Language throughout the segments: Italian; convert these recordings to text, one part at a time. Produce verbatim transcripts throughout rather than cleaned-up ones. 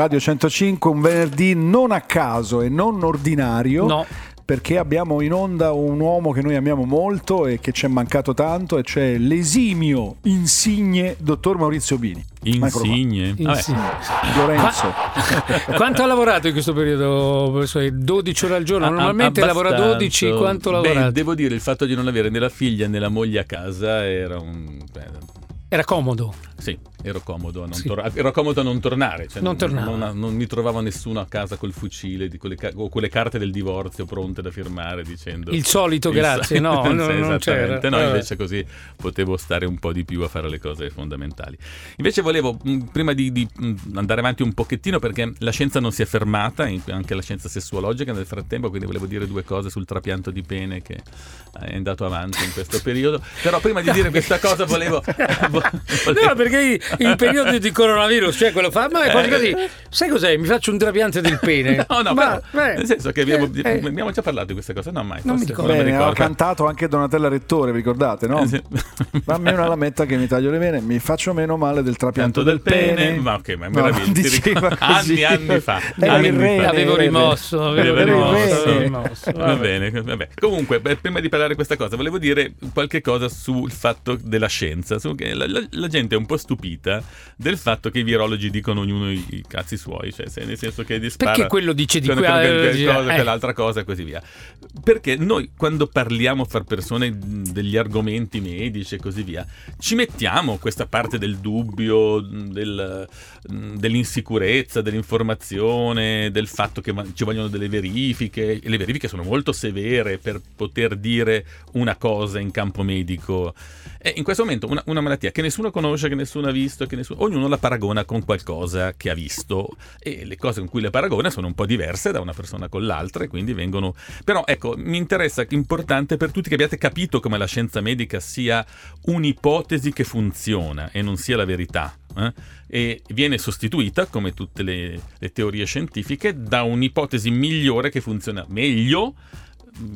Radio centocinque, un venerdì non a caso e non ordinario. No. Perché abbiamo in onda un uomo che noi amiamo molto e che ci è mancato tanto, e cioè l'esimio, insigne dottor Maurizio Bini. Insigne? Insigne. Lorenzo. Ma... quanto ha lavorato in questo periodo, professore? dodici ore al giorno? Normalmente abbastanza. Lavora dodici, quanto ha lavorato? Beh, devo dire, il fatto di non avere né la figlia né la moglie a casa era un... era comodo. Sì, ero comodo a non, sì. tor- ero comodo a non tornare. Cioè non, non, non, non mi trovava nessuno a casa col fucile di quelle ca- o quelle carte del divorzio pronte da firmare dicendo il solito il grazie, sa- no, no, non c'era. No, eh. Invece così potevo stare un po' di più a fare le cose fondamentali. Invece volevo, mh, prima di, di mh, andare avanti un pochettino, perché la scienza non si è fermata, anche la scienza sessuologica nel frattempo, quindi volevo dire due cose sul trapianto di pene che è andato avanti in questo periodo. Però prima di dire questa cosa volevo... volevo... No, perché il periodo di coronavirus, cioè quello fa, ma è quasi così, sai cos'è? Mi faccio un trapianto del pene. No, no, ma, però, eh, nel senso che abbiamo, eh, eh, abbiamo già parlato di questa cosa, no, mai. Non mi ricordo. Bene, ha cantato anche Donatella Rettore, vi ricordate, no? Eh, sì. Fammi una lametta che mi taglio le vene, mi faccio meno male del trapianto del, del pene. pene. Ma ok, ma è meraviglioso. No, anni, anni fa. Anni re, fa. Avevo rimosso, avevo rimosso. rimosso. Va bene, vabbè. Comunque, prima di parlare di questa cosa, volevo dire qualche cosa sul fatto della scienza, su che la, la, la gente è un po' stupita del fatto che i virologi dicono ognuno i cazzi suoi, cioè nel senso che dispara, perché quello dice di quello, quella, quella, quella cosa, eh. quell'altra cosa e così via, perché noi quando parliamo fra persone degli argomenti medici e così via ci mettiamo questa parte del dubbio, del, dell'insicurezza, dell'informazione, del fatto che ci vogliono delle verifiche, e le verifiche sono molto severe per poter dire una cosa in campo medico, e in questo momento una, una malattia che nessuno conosce, che nessuno ha visto, che nessuno... ognuno la paragona con qualcosa che ha visto, e le cose con cui la paragona sono un po' diverse da una persona con l'altra, e quindi vengono... Però ecco, mi interessa, importante per tutti, che abbiate capito come la scienza medica sia un'ipotesi che funziona e non sia la verità, eh? E viene sostituita, come tutte le, le teorie scientifiche, da un'ipotesi migliore che funziona meglio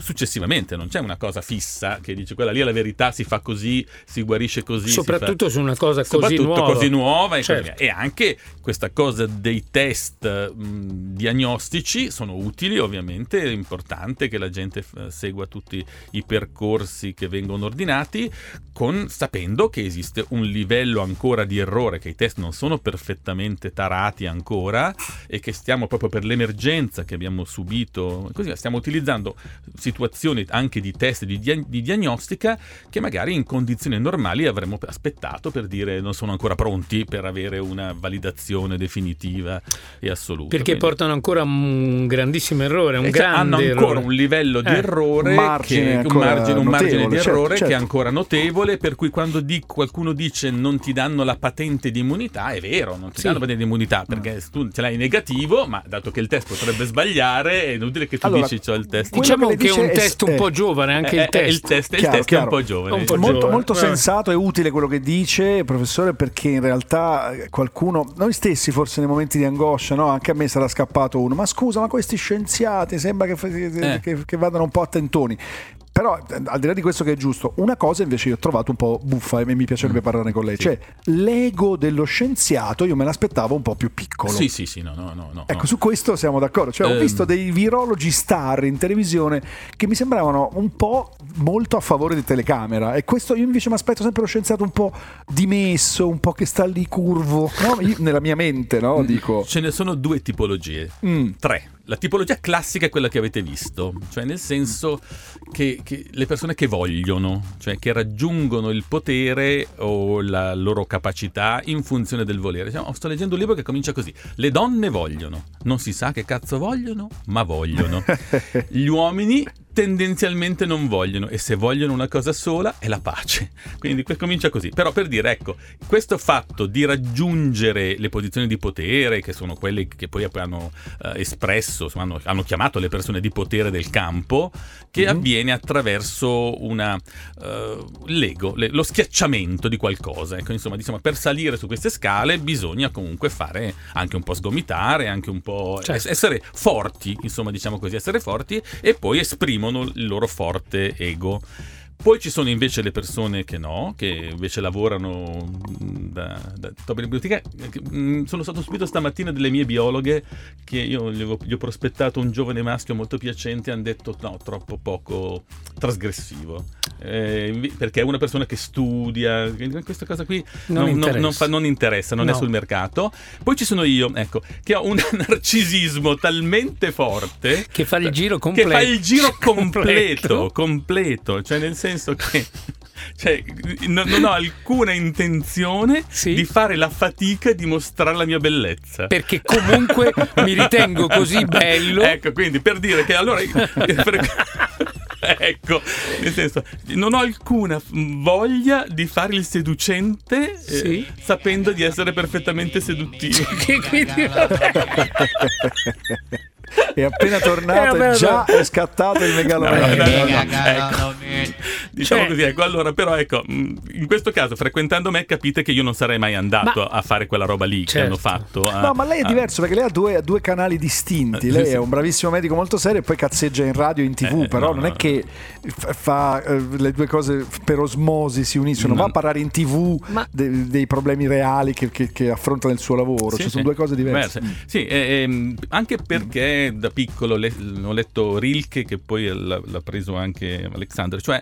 successivamente. Non c'è una cosa fissa che dice quella lì è la verità, si fa così, si guarisce così, soprattutto si fa... su una cosa così nuova, così nuova e, certo. così. E anche questa cosa dei test mh, diagnostici sono utili, ovviamente è importante che la gente f- segua tutti i percorsi che vengono ordinati, con sapendo che esiste un livello ancora di errore, che i test non sono perfettamente tarati ancora, e che stiamo proprio per l'emergenza che abbiamo subito così stiamo utilizzando situazioni anche di test di, dia- di diagnostica che magari in condizioni normali avremmo aspettato per dire non sono ancora pronti per avere una validazione definitiva e assoluta, perché quindi portano ancora un grandissimo errore, un grande hanno ancora errore. Un livello di eh, errore margine che, un, margine, un margine notevole, di errore, certo, certo. Che è ancora notevole, per cui quando di, qualcuno dice non ti danno la patente di immunità, è vero, non ti sì. danno la patente di immunità perché no. tu ce l'hai negativo, ma dato che il test potrebbe sbagliare è inutile che tu allora, dici c'ho il test. Diciamo che è un test un po' giovane, anche eh, il test, il test, chiaro, il test è un po' giovane. Un po' molto, giovane. molto sensato e utile quello che dice, professore, perché in realtà qualcuno, noi stessi forse nei momenti di angoscia, no? Anche a me sarà scappato uno, ma scusa, ma questi scienziati sembra che, eh. che, che vadano un po' a tentoni. Però al di là di questo che è giusto, una cosa invece io ho trovato un po' buffa e mi piacerebbe parlarne con lei, sì. cioè l'ego dello scienziato io me l'aspettavo un po' più piccolo. Sì, sì, sì, no, no, no. Ecco, no. su questo siamo d'accordo, cioè um. ho visto dei virologi star in televisione che mi sembravano un po' molto a favore di telecamera, e questo io invece mi aspetto sempre lo scienziato un po' dimesso, un po' che sta lì curvo, no? Io, nella mia mente, no? Dico. Ce ne sono due tipologie, mm. tre. La tipologia classica è quella che avete visto, cioè nel senso che, che le persone che vogliono, cioè che raggiungono il potere o la loro capacità in funzione del volere. Cioè, sto leggendo un libro che comincia così: le donne vogliono, non si sa che cazzo vogliono, ma vogliono. Gli uomini tendenzialmente non vogliono, e se vogliono una cosa sola è la pace. Quindi comincia così. Però per dire, ecco, questo fatto di raggiungere le posizioni di potere, che sono quelle che poi hanno eh, espresso, insomma, hanno, hanno chiamato le persone di potere del campo, che mm-hmm. avviene attraverso una eh, l'ego, le, lo schiacciamento di qualcosa. Ecco, insomma, diciamo, per salire su queste scale bisogna comunque fare anche un po' sgomitare, anche un po' certo. essere forti, insomma, diciamo così, essere forti, e poi esprimo il loro forte ego. Poi ci sono invece le persone che no, che invece lavorano da, da top in biblioteca. Sono stato stupito stamattina delle mie biologhe, che io gli ho, gli ho prospettato un giovane maschio molto piacente, hanno detto no, troppo poco trasgressivo, eh, perché è una persona che studia, questa cosa qui non, non, interessa. non, non, fa, non interessa, non no. è sul mercato. Poi ci sono io, ecco, che ho un narcisismo talmente forte che fa il giro completo, che fa il giro completo, completo, cioè nel senso senso che cioè, non, non ho alcuna intenzione sì. di fare la fatica di mostrare la mia bellezza, perché comunque mi ritengo così bello, ecco, quindi per dire che allora per... Ecco, nel senso, non ho alcuna voglia di fare il seducente, sì. eh, sapendo di essere perfettamente seduttivo. E appena tornato è già è scattato il megalomane. No, no, no, no, no. Ecco. Diciamo così, ecco, allora però ecco, in questo caso frequentando me capite che io non sarei mai andato ma... a fare quella roba lì, certo. che hanno fatto. A, no, ma lei è diverso a... perché lei ha due, due canali distinti. Lei è un bravissimo medico molto serio e poi cazzeggia in radio e in tv, eh, però no, non no. è che fa le due cose per osmosi, si uniscono, no. va a parlare in tv ma... dei, dei problemi reali che, che, che affronta nel suo lavoro, sì, cioè, sì. sono due cose diverse. Beh, sì, eh, eh, anche perché da piccolo le, ho letto Rilke, che poi l'ha, l'ha preso anche Alexander, cioè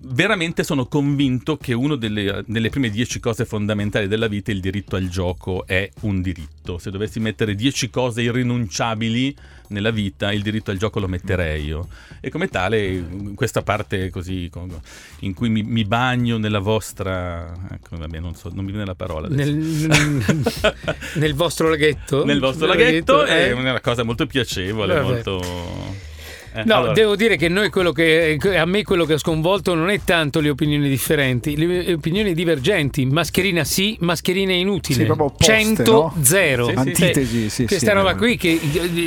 veramente sono convinto che uno delle, delle prime dieci cose fondamentali della vita, il diritto al gioco, è un diritto. Se dovessi mettere dieci cose irrinunciabili nella vita, il diritto al gioco lo metterei io, e come tale questa parte così in cui mi, mi bagno nella vostra, ecco, vabbè, non so, non mi viene la parola adesso. Nel, nel vostro laghetto nel vostro nel laghetto, laghetto è eh. una cosa molto piacevole, vabbè. molto Eh, no, allora. Devo dire che noi quello che a me quello che ha sconvolto non è tanto le opinioni differenti, le opinioni divergenti, mascherina sì, mascherina inutile, sì, proprio opposte, cento zero, no? Antitesi, sì, questa sì, roba sì. qui che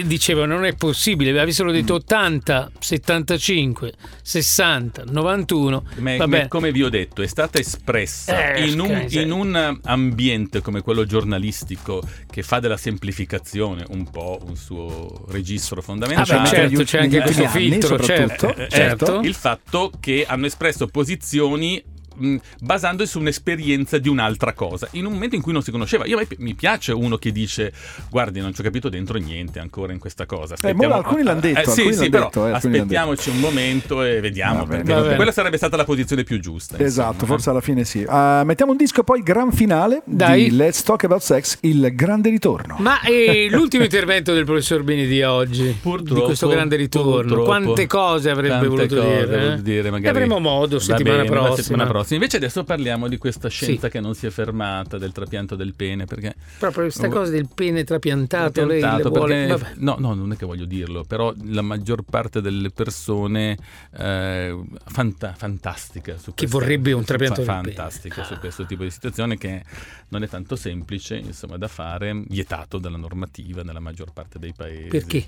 dicevo non è possibile, avessero detto ottanta, settantacinque, sessanta, novantuno, ma, vabbè. Ma come vi ho detto, è stata espressa eh, in, un, in un ambiente come quello giornalistico che fa della semplificazione un po' un suo registro fondamentale. Ah, beh, certo, c'è anche questo filtro, certo, eh, certo. Il fatto che hanno espresso posizioni mh, basandosi su un'esperienza di un'altra cosa in un momento in cui non si conosceva. Io mi piace uno che dice guardi non ci ho capito dentro niente ancora in questa cosa, eh, mo, alcuni l'hanno detto, eh, sì, alcuni sì, l'han detto eh, aspettiamoci un momento e vediamo, bene, perché quella sarebbe stata la posizione più giusta, esatto, insomma. Forse alla fine sì. uh, mettiamo un disco, poi gran finale, dai, di Let's Talk About Sex, il grande ritorno, ma eh, l'ultimo intervento del professor Bini di oggi, purtroppo, di questo grande ritorno, purtroppo. Quante cose avrebbe Tante voluto cose, dire, eh? dire magari... avremo modo settimana bene, prossima settimana prossima invece adesso parliamo di questa scienza sì. che non si è fermata, del trapianto del pene, perché proprio questa uh, cosa del pene trapiantato, trapiantato lei vuole... perché, no, no, non è che voglio dirlo, però la maggior parte delle persone eh, fanta- fantastica su chi vorrebbe un trapianto fa- del fantastica pene. Su ah. questo tipo di situazione che non è tanto semplice, insomma, da fare, vietato dalla normativa nella maggior parte dei paesi, perché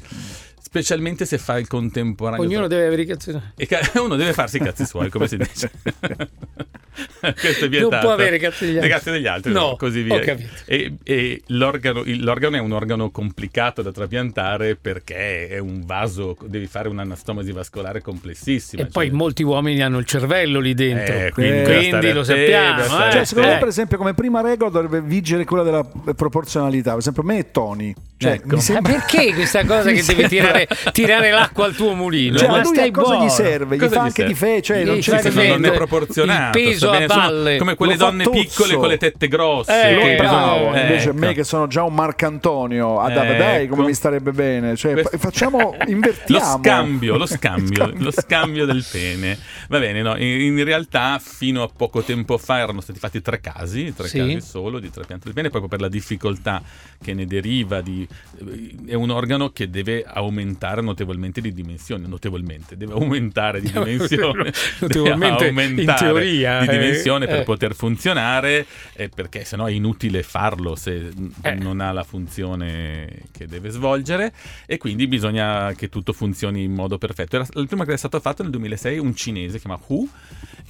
specialmente se fa il contemporaneo, ognuno deve avere i cazzi suoi e ca- uno deve farsi i cazzi suoi, come si dice. Questo è vietato. Non può avere cazzo degli altri, cazzo degli altri no, no, così via. Ho capito. E, e l'organo, l'organo è un organo complicato da trapiantare perché è un vaso, devi fare un'anastomosi vascolare complessissima. E cioè. Poi molti uomini hanno il cervello lì dentro, eh, quindi, eh, quindi lo sappiamo. Te, eh. Cioè, secondo eh. me, per esempio, come prima regola dovrebbe vigere quella della proporzionalità. Per esempio, me e Tony. Cioè, ecco. mi sembra... Ma perché questa cosa che devi tirare, tirare l'acqua al tuo mulino? Cioè, ma a lui a cosa buono. Gli serve? Cosa gli fa gli anche serve? Di fe, cioè, non c'è non è proporzionato. Il peso a balle. Come quelle donne tuzzo. Piccole con le tette grosse. Eh, che bravo. Eh, Invece ecco. me che sono già un Marcantonio, ad eh, dai come ecco. mi starebbe bene. Cioè, Questo... facciamo invertiamo. Lo scambio, lo scambio, lo scambio del pene. Va bene, no? In, in realtà fino a poco tempo fa erano stati fatti tre casi, tre sì. casi solo di trapianto del pene, proprio per la difficoltà che ne deriva di è un organo che deve aumentare notevolmente di dimensione, notevolmente deve aumentare di dimensione, notevolmente aumentare in teoria di dimensione eh, per eh. poter funzionare, eh, perché sennò è inutile farlo se eh. non ha la funzione che deve svolgere, e quindi bisogna che tutto funzioni in modo perfetto. Era il primo che è stato fatto nel duemilasei, un cinese che si chiama Hu.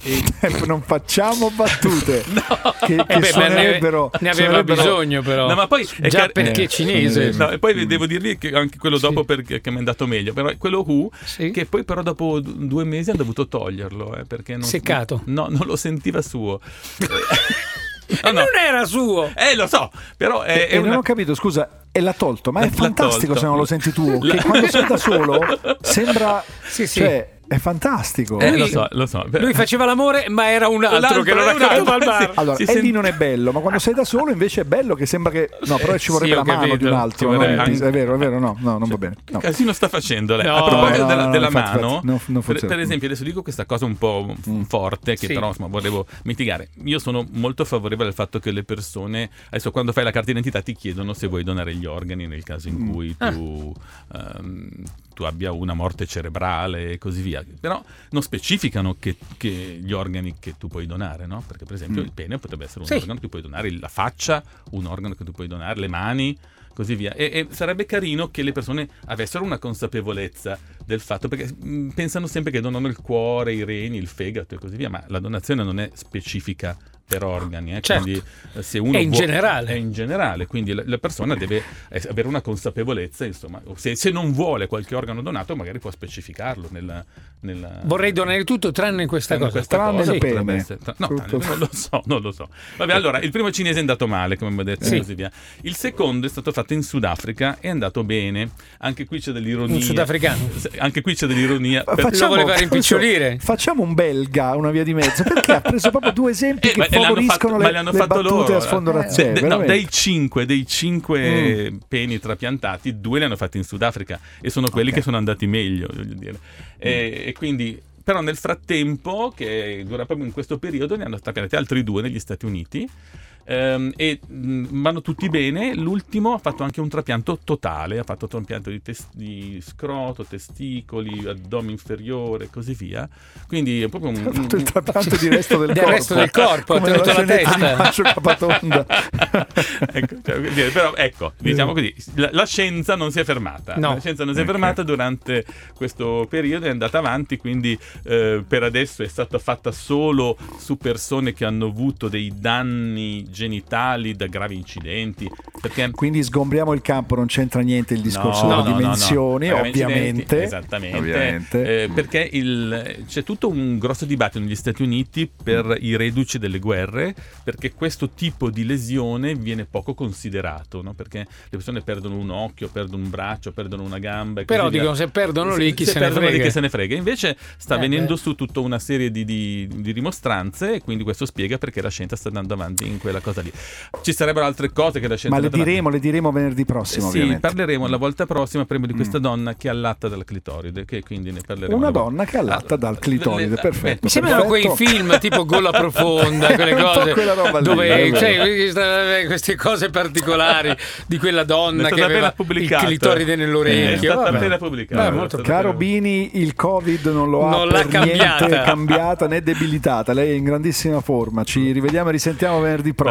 E... non facciamo battute no. che, che eh beh, suonerebbero, ne aveva suonerebbero... bisogno però no, ma poi è già car- perché è cinese no, e poi mm. devo dirgli che anche quello dopo sì. perché che mi è andato meglio, però quello Hu sì. che poi però dopo due mesi hanno dovuto toglierlo eh, perché non, seccato no, non lo sentiva suo. Oh, no. Non era suo, eh lo so, però è, e, è non una... ho capito, scusa, e l'ha tolto, ma è l'ha fantastico tolto. Se non lo senti tu che quando sei da solo sembra sì, sì. cioè è fantastico. Eh, lui, lo so, lo so. Lui faceva l'amore, ma era un altro L'altro che lo raccontava al bar. Allora, e lì non è bello, ma quando sei da solo invece è bello, che sembra che no, però ci vorrebbe sì, la mano di un altro. No? Anche... È vero, è vero, no, no, non va bene. No. Casino sta facendo lei. No. A proposito no, della, no, della infatti, mano, infatti, no, non per, per esempio, adesso dico questa cosa un po' mm. forte, che sì. però insomma, volevo mitigare. Io sono molto favorevole al fatto che le persone, adesso quando fai la carta d'identità ti chiedono se vuoi donare gli organi nel caso in mm. cui tu... Ah. Um, tu abbia una morte cerebrale e così via, però non specificano che, che gli organi che tu puoi donare, no? Perché per esempio mm. il pene potrebbe essere un sì. organo che tu puoi donare, la faccia, un organo che tu puoi donare, le mani, così via, e, e sarebbe carino che le persone avessero una consapevolezza del fatto, perché mh, pensano sempre che donano il cuore, i reni, il fegato e così via, ma la donazione non è specifica per organi, eh? Certo. Quindi se uno è in, vuole, generale. È in generale, quindi la, la persona deve avere una consapevolezza, insomma, se, se non vuole qualche organo donato magari può specificarlo nella, nella... vorrei donare tutto tranne questa tranne cosa questa tranne cosa, il pene essere, tra... no, tranne, non lo so, non lo so. Vabbè, allora il primo cinese è andato male, come mi detto, sì. così via. Il secondo è stato fatto in Sudafrica, è andato bene, anche qui c'è dell'ironia, un sudafricano, anche qui c'è dell'ironia, per... facciamo, lo voleva rimpicciolire, facciamo un belga, una via di mezzo, perché ha preso proprio due esempi eh, che beh, favoriscono fatto, le, le battute loro. A sfondo eh, razziale, de, no, dei cinque dei cinque mm. peni trapiantati, due li hanno fatti in Sudafrica e sono quelli okay. che sono andati meglio, voglio dire. Mm. E, e quindi però nel frattempo, che dura proprio in questo periodo, ne hanno trapiantati altri due negli Stati Uniti, ehm, e mh, vanno tutti bene. L'ultimo ha fatto anche un trapianto totale, ha fatto trapianto di, tes- di scroto, testicoli, addome inferiore e così via, quindi è proprio un, un... il trapianto di resto del, del corpo, resto del corpo, ha tenuto la testa. Ecco, cioè, però ecco, diciamo così, la, la scienza non si è fermata, no. la scienza non si è fermata durante questo periodo, è andata avanti, quindi eh, per adesso è stata fatta solo su persone che hanno avuto dei danni genitali da gravi incidenti, perché... quindi sgombriamo il campo, non c'entra niente il discorso no, delle no, dimensioni no, no. ovviamente esattamente ovviamente. Eh, perché il, c'è tutto un grosso dibattito negli Stati Uniti per i reduci delle guerre, perché questo tipo di lesione viene poco considerato, no? Perché le persone perdono un occhio, perdono un braccio, perdono una gamba, e però così dicono via. Se perdono lì, chi se, se, se ne frega, lì, chi se ne frega, invece sta eh, venendo beh. su tutta una serie di, di, di rimostranze, e quindi questo spiega perché la scienza sta andando avanti in quella cosa lì. Ci sarebbero altre cose che la scienza, ma le diremo le diremo venerdì prossimo, eh, sì, ovviamente parleremo la volta prossima, prima di questa mm. donna che allatta dal clitoride, che quindi ne parleremo una donna che allatta dal clitoride, perfetto. Mi sembrano quei film tipo Gola Profonda, quelle cose dove cioè, queste cose particolari di quella donna che aveva il clitoride nell'orecchio, è stata pubblicata. Beh, molto caro Bini, il Covid non lo ha per niente cambiata né debilitata, lei è in grandissima forma. Ci rivediamo e risentiamo venerdì prossimo.